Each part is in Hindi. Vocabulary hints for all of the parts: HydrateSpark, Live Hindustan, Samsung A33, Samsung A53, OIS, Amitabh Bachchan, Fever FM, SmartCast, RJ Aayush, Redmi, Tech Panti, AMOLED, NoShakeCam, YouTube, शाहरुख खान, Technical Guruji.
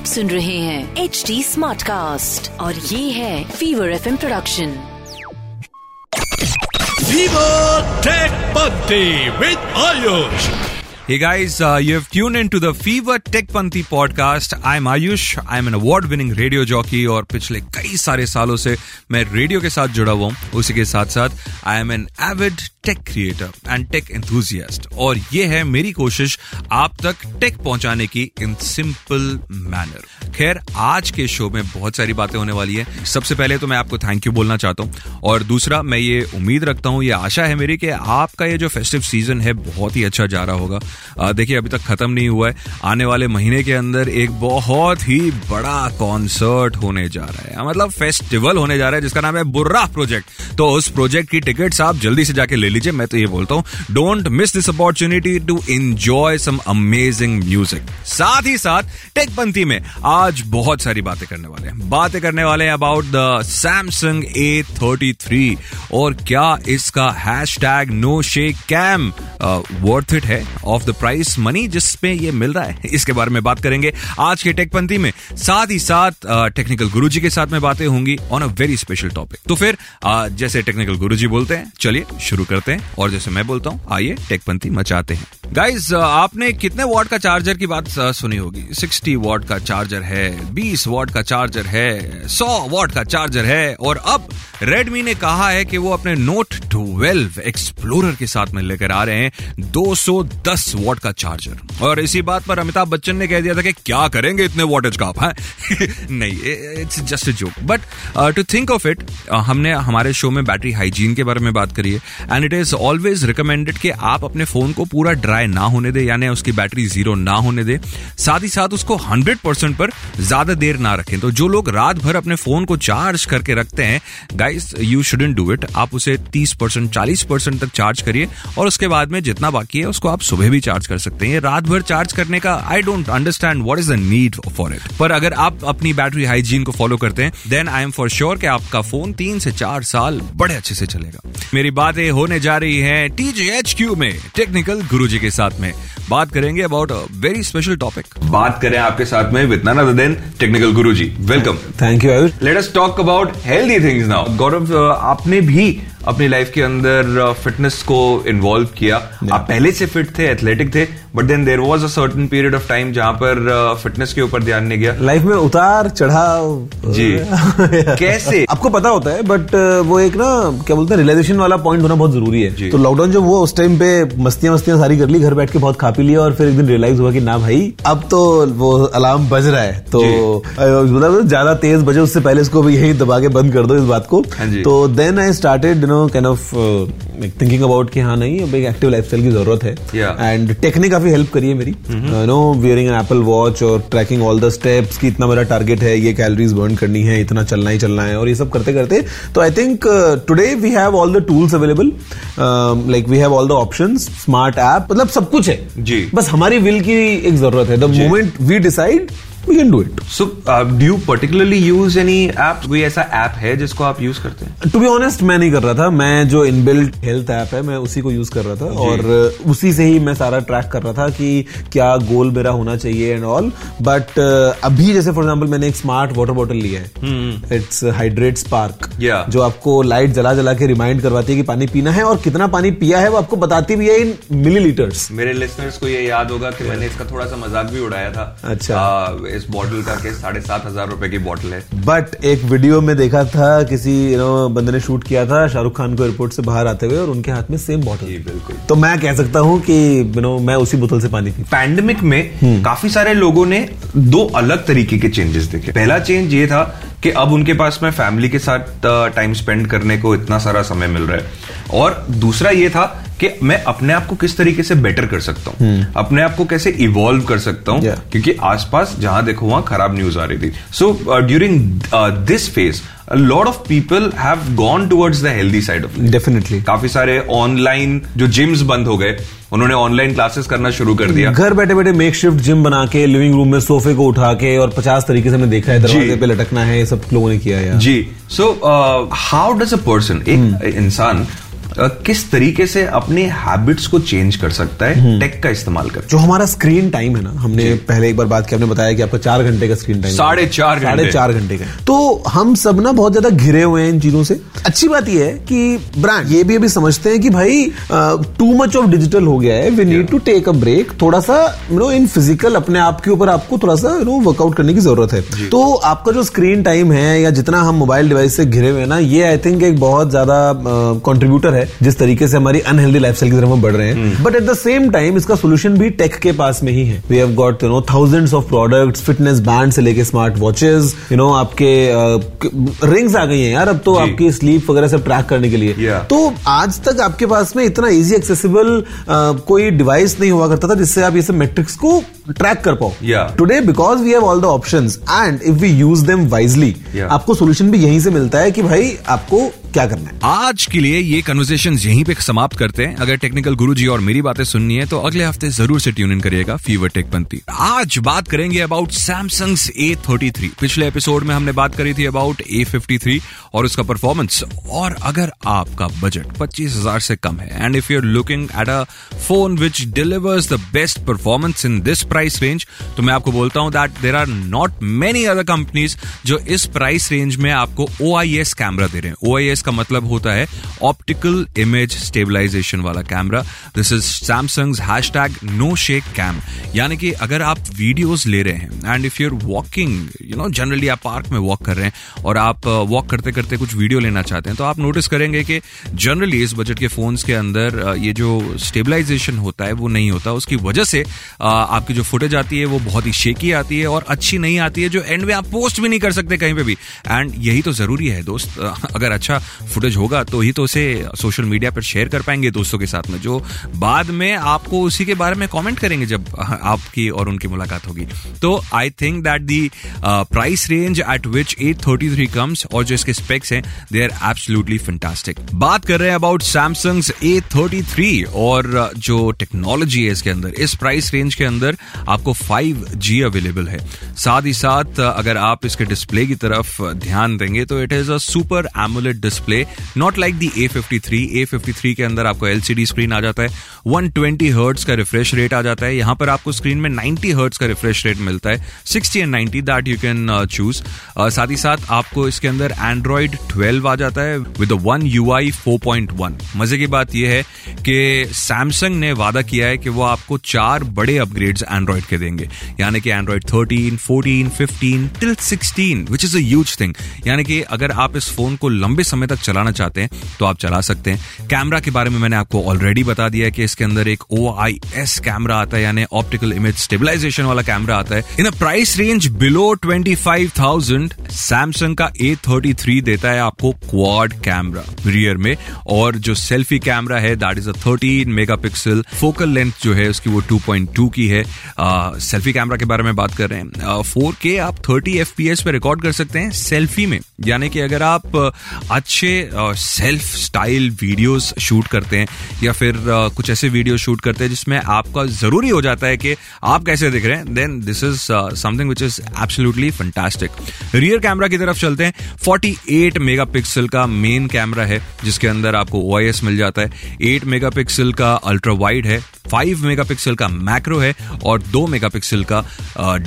आप सुन रहे हैं HD SmartCast और ये है Fever FM production. Fever Tech Party with Aayush. Hey guys, you have tuned into the Fever Tech Panti podcast. I'm Aayush. I'm an award-winning radio jockey और पिछले कई सारे सालों से मैं रेडियो के साथ जुड़ा हुआ हूँ। उसी के साथ साथ I am an avid tech creator and tech enthusiast और ये है मेरी कोशिश आप तक टेक पहुंचाने की इन सिंपल मैनर। खैर, आज के शो में बहुत सारी बातें होने वाली है। सबसे पहले तो मैं आपको थैंक यू बोलना चाहता हूँ और दूसरा मैं ये उम्मीद रखता हूँ, ये आशा है मेरी कि आपका ये जो फेस्टिव सीजन है बहुत ही अच्छा जा रहा होगा। देखिए, अभी तक खत्म नहीं हुआ है। आने वाले महीने के अंदर एक बहुत ही बड़ा कॉन्सर्ट होने जा रहा है, मतलब फेस्टिवल होने जा रहा है जिसका नाम है बुर्रा प्रोजेक्ट। तो उस प्रोजेक्ट की टिकट्स आप जल्दी से जाके लीजिए। मैं तो ये बोलता हूं, don't miss this opportunity to enjoy some amazing music. साथ ही साथ टेक पंथी में आज बहुत सारी बातें करने वाले हैं अबाउट द सैमसंग A33 और क्या इसका hashtag no shake cam worth it है ऑफ द प्राइस मनी जिसमें ये मिल रहा है, इसके बारे में बात करेंगे आज के टेक पंथी में। साथ ही साथ टेक्निकल गुरुजी के साथ में बातें होंगी on a very special topic. तो फिर जैसे टेक्निकल गुरुजी बोलते हैं, चलिए शुरू करते हैं और जैसे मैं बोलता हूँ, आइए टेकपंथी मचाते हैं। गाइज, आपने कितने वॉट का चार्जर की बात सुनी होगी। 60 वॉट का चार्जर है, 20 वॉट का चार्जर है, 100 वॉट का चार्जर है और अब रेडमी ने कहा है कि वो अपने नोट 12 एक्सप्लोरर के साथ में लेकर आ रहे हैं 210 वॉट का चार्जर। और इसी बात पर अमिताभ बच्चन ने कह दिया था कि क्या करेंगे इतने वॉटेज का आप, हाँ? नहीं, it's just a joke, but to think of it. हमने हमारे शो में बैटरी हाइजीन के बारे में बात करी है and it is always recommended कि आप अपने फोन को पूरा ड्राई ना होने दे, यानी उसकी बैटरी जीरो ना होने दे। साथ ही साथ उसको 100% पर ज्यादा देर ना रखें। तो जो लोग रात भर अपने फोन को चार्ज करके रखते हैं, guys, you shouldn't do it. आप उसे 30%, 40% तक चार्ज करिए और उसके बाद में जितना बाकी है उसको आप सुबह भी चार्ज कर सकते हैं। रात भर चार्ज करने का I don't understand what is the need for it. पर अगर आप अपनी बैटरी हाइजीन को फॉलो करते हैं, then I am for sure कि आपका फोन 3 से 4 साल बड़े अच्छे से चलेगा। मेरी बातें होने जा रही है TGHQ में टेक्निकल गुरुजी के साथ में। बात करेंगे about a very special topic. बात करें आपके साथ में with none other than technical Guruji. Welcome. Thank you. Let us talk about healthy things now. Gaurav, आपने भी अपनी लाइफ के अंदर फिटनेस को इन्वॉल्व किया। आप पहले से फिट थे, एथलेटिक थे, but then there was a certain period of time जहां पर फिटनेस के ऊपर ध्यान नहीं गया। लाइफ में उतार चढ़ाव जी कैसे आपको पता होता है, बट वो एक ना क्या बोलते हैं रियलाइजेशन वाला पॉइंट होना बहुत जरूरी है। तो लॉकडाउन जब हुआ उस टाइम पे मस्तियां सारी कर ली, घर बैठ के बहुत खा पी लिया और फिर एक दिन रियलाइज हुआ कि ना भाई, अब तो वो अलार्म बज रहा है, तो मतलब ज्यादा तेज बजे उससे पहले इसको यही दबा के बंद कर दो इस बात को। तो then I started kind of thinking about कि हाँ नहीं, अब एक एक्टिव लाइफस्टाइल की जरूरत है। एंड टेक ने काफी हेल्प करी है मेरी, you know, wearing an Apple watch और ट्रैकिंग ऑल द स्टेप्स कि इतना मेरा टारगेट है, ये कैलोरीज बर्न करनी है, इतना चलना ही चलना है और ये सब करते करते। तो I think today we have all the tools available, like we have all the options, smart app, मतलब सब कुछ है जी। बस हमारी विल की एक जरूरत है। The moment we decide we can do it. So, do you particularly use any apps? कोई ऐसा app है जिसको आप use करते हैं? To be honest, मैं नहीं कर रहा था। मैं जो inbuilt health app है, मैं उसी को use कर रहा था और उसी से ही मैं सारा track कर रहा था कि क्या goal मेरा होना चाहिए and all. But अभी जैसे for example मैंने एक smart water bottle लिया है, it's HydrateSpark, जो आपको light जला जला के remind करवाती है कि पानी पीना है और कितना पानी पिया है वो आपको बताती भी है in milliliters. मेरे listeners को ये याद होगा कि मैंने इसका थोड़ा सा मजाक भी उड़ाया था। अच्छा, इस बॉटल का के 7,500 रुपए की बॉटल है। बट एक वीडियो में देखा था, किसी बंदे ने शूट किया था शाहरुख खान को एयरपोर्ट से बाहर आते हुए और उनके हाथ में सेम बॉटल। बिल्कुल। तो मैं कह सकता हूँ कि मैं उसी बोतल से पानी पी। पैंडेमिक में काफी सारे लोगों ने 2 अलग तरीके के चेंजेस देखे। पहला चेंज ये था कि अब उनके पास में फैमिली के साथ टाइम स्पेंड करने को इतना सारा समय मिल रहा है और दूसरा ये था कि मैं अपने आप को किस तरीके से बेटर कर सकता हूँ, अपने आप को कैसे इवॉल्व कर सकता हूँ, क्योंकि आसपास जहां देखो वहां खराब न्यूज आ रही थी। So during this phase a lot of people have gone towards the healthy side of life. Definitely. काफी सारे ऑनलाइन जो gyms बंद हो गए, उन्होंने ऑनलाइन क्लासेस करना शुरू कर दिया। घर बैठे बैठे makeshift जिम बना के लिविंग रूम में सोफे को उठा के और 50 तरीके से हमने देखा है, दरवाजे पे लटकना है, सब लोगों ने किया है जी। So how does a person, एक इंसान किस तरीके से अपने हैबिट्स को चेंज कर सकता है टेक का इस्तेमाल कर। जो हमारा स्क्रीन टाइम है ना, हमने पहले एक बार बात की, आपने बताया कि आपका 4 घंटे का स्क्रीन टाइम, 4.5 घंटे का, तो हम सब ना बहुत ज्यादा घिरे हुए हैं इन चीजों से। अच्छी बात यह है कि ब्रांड ये भी अभी समझते हैं कि भाई टू मच ऑफ डिजिटल हो गया है, we need to take a break, थोड़ा सा यू नो इन फिजिकल अपने आप के ऊपर आपको थोड़ा सा यू नो वर्कआउट करने की जरूरत है। तो आपका जो स्क्रीन टाइम है या जितना हम मोबाइल डिवाइस से घिरे हुए हैं ना, ये आई थिंक एक बहुत ज्यादा कंट्रीब्यूटर है जिस तरीके से हमारी अनहेल्दी लाइफस्टाइल की तरफ हम बढ़ रहे हैं। But at the same time इसका सोल्यूशन भी टेक के पास में ही है। We have got you know thousands of products, fitness band से लेके स्मार्ट वॉचेस, यू नो आपके रिंग्स आ गई हैं यार अब तो, आपकी स्लीप वगैरह सब ट्रैक करने के लिए। तो आज तक आपके पास में इतना इजी एक्सेसिबल कोई डिवाइस नहीं हुआ करता था जिससे आप ये सब मैट्रिक्स को ट्रैक कर पाओ। Today because we have all the options and if we use them wisely, आपको सोल्यूशन भी यहीं से मिलता है कि भाई आपको क्या करना है। आज के लिए ये कन्वर्सेशन यहीं पे समाप्त करते हैं। अगर टेक्निकल गुरुजी और मेरी बातें सुननी है तो अगले हफ्ते जरूर से ट्यून इन करिएगा फीवर टेक पंती। आज बात करेंगे अबाउट सैमसंग A33। पिछले एपिसोड में हमने बात करी थी अबाउट A53 और उसका परफॉर्मेंस। और अगर आपका बजट 25,000 से कम है and if you are looking at a phone which delivers the best performance in this price range, तो मैं आपको बोलता हूं that there are not many other companies जो इस प्राइस रेंज में आपको OIS कैमरा दे रहे हैं। OIS का मतलब होता है ऑप्टिकल इमेज स्टेबलाइजेशन वाला camera. This is Samsung's #NoShakeCam, यानी कि अगर आप वीडियोस ले रहे हैं and if you are walking, you know generally आप पार्क में वॉक कर रहे हैं और आप वॉक करते करते कुछ वीडियो लेना चाहते हैं, तो आप नोटिस करेंगे कि जनरली इस बजट के फोन्स के अंदर ये जो स्टेबलाइजेशन होता है वो नहीं होता। उसकी वजह से आपकी जो फुटेज आती है वो बहुत ही शेकी आती है और अच्छी नहीं आती है, जो एंड में आप पोस्ट भी नहीं कर सकते कहीं पे भी। एंड यही तो जरूरी है दोस्त, अगर अच्छा फुटेज होगा तो ही तो उसे सोशल मीडिया पर शेयर कर पाएंगे दोस्तों के साथ में, जो बाद में आपको उसी के बारे में कमेंट करेंगे जब आपकी और उनकी मुलाकात होगी। तो I think that the price range at which A33 comes और जो इसके स्पेक्स हैं दे आर एब्सोल्युटली फैंटास्टिक। बात कर रहे हैं अबाउट सैमसंग्स A33 और जो टेक्नोलॉजी है इसके अंदर। इस प्राइस रेंज के अंदर आपको 5G अवेलेबल है, साथ ही साथ अगर आप इसके डिस्प्ले की तरफ ध्यान देंगे तो it is a super AMOLED display, not like the A53। A53 के अंदर आपको LCD स्क्रीन आ जाता है, 120 हर्ट्ज का रिफ्रेश रेट आ जाता है। यहाँ पर आपको स्क्रीन में 90 हर्ट्ज का रिफ्रेश रेट मिलता है, 60 and 90 that you can choose. साथ ही साथ आपको इसके अंदर Android 12 आ जाता है विद One UI 4.1। मजे की बात यह है कि सैमसंग ने वादा किया है कि वो आपको 4 बड़े अपग्रेड्स Android के देंगे, यानी कि Android 13, 14, 15 till 16, which is a huge thing। यानी कि अगर आप इस फोन को लंबे समय तक चलाना चाहते हैं तो आप चला सकते हैं। कैमरा के बारे में मैंने आपको ऑलरेडी बता दिया है कि इसके अंदर एक OIS कैमरा आता है, यानी ऑप्टिकल इमेज स्टेबलाइजेशन वाला कैमरा आता है। In a price range below 25,000 Samsung का A33 देता है आपको क्वाड कैमरा रियर में, और जो सेल्फी कैमरा है that is a 13 megapixel, focal length जो है उसकी वो 2.2 की है। सेल्फी कैमरा के बारे में बात कर रहे हैं, 4K आप 30 FPS पे रिकॉर्ड कर सकते हैं सेल्फी में। यानी कि अगर आप अच्छे सेल्फ स्टाइल वीडियोस शूट करते हैं या फिर कुछ ऐसे वीडियो शूट करते हैं जिसमें आपका जरूरी हो जाता है कि आप कैसे दिख रहे हैं, then this is something which is absolutely fantastic. Rear camera की तरफ चलते हैं, 48 मेगापिक्सल का मेन कैमरा है जिसके अंदर आपको OIS मिल जाता है, 8 मेगापिक्सल का अल्ट्रा वाइड है, 5 मेगापिक्सल का मैक्रो है और 2 मेगापिक्सल का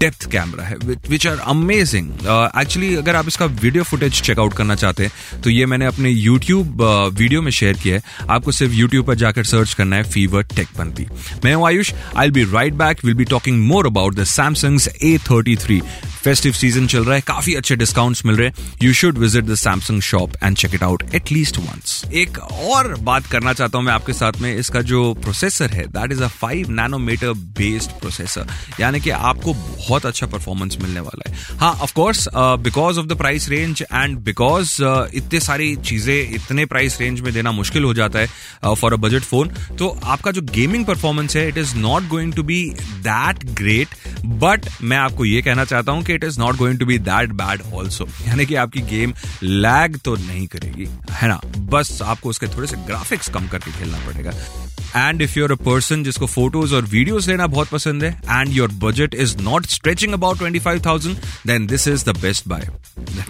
डेप्थ कैमरा है, विच आर अमेजिंग। एक्चुअली अगर आप इसका वीडियो फुटेज चेकआउट करना चाहते हैं तो ये मैंने अपने YouTube वीडियो में शेयर किया है, आपको सिर्फ YouTube पर जाकर सर्च करना है फीवर टेक पंती। मैं हूं Ayush, I will be right back. Will be talking more about the Samsung's A33। Festive season चल रहा है, काफी अच्छे डिस्काउंट्स मिल रहे हैं, you should visit the Samsung shop and check it out at least once. एक और बात करना चाहता हूं मैं आपके साथ में, इसका जो प्रोसेसर है that is a 5 nanometer based processor, यानी कि आपको बहुत अच्छा परफॉर्मेंस मिलने वाला है। हाँ of course because of the price range and because इतने सारी चीजें इतने प्राइस रेंज में देना मुश्किल हो जाता है फॉर अ बजट फोन, तो आपका जो गेमिंग परफॉर्मेंस है it is not going to be that great. But मैं आपको ये कहना चाहता हूं कि it is not going to be that bad also, यानी कि आपकी गेम लैग तो नहीं करेगी, है ना, बस आपको उसके थोड़े से ग्राफिक्स कम करके खेलना पड़ेगा। And if you are a person जिसको फोटोज और वीडियोस लेना बहुत पसंद है and your budget is not stretching about 25,000 then this is the best buy.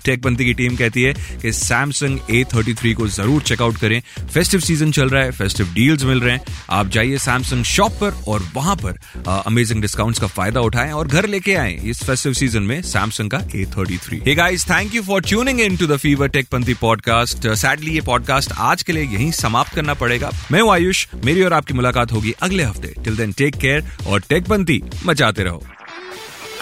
Tech Panti की टीम कहती है कि सैमसंग A33 को जरूर चेकआउट करें. फेस्टिव सीजन चल रहा है, फेस्टिव डील्स मिल रहे हैं. आप जाइए सैमसंग शॉप पर और वहां पर अमेजिंग डिस्काउंट्स का फायदा उठाएं और घर लेके आएं इस फेस्टिव सीजन में सैमसंग का A33. Hey guys, thank you for tuning in to the fever tech Panti podcast. Sadly ये पॉडकास्ट आज के लिए यहीं समाप्त करना पड़ेगा. मैं हूं आयुष, मेरी और आपकी मुलाकात होगी अगले हफ्ते. टिल देन टेक केयर और टेक पंती मचाते रहो.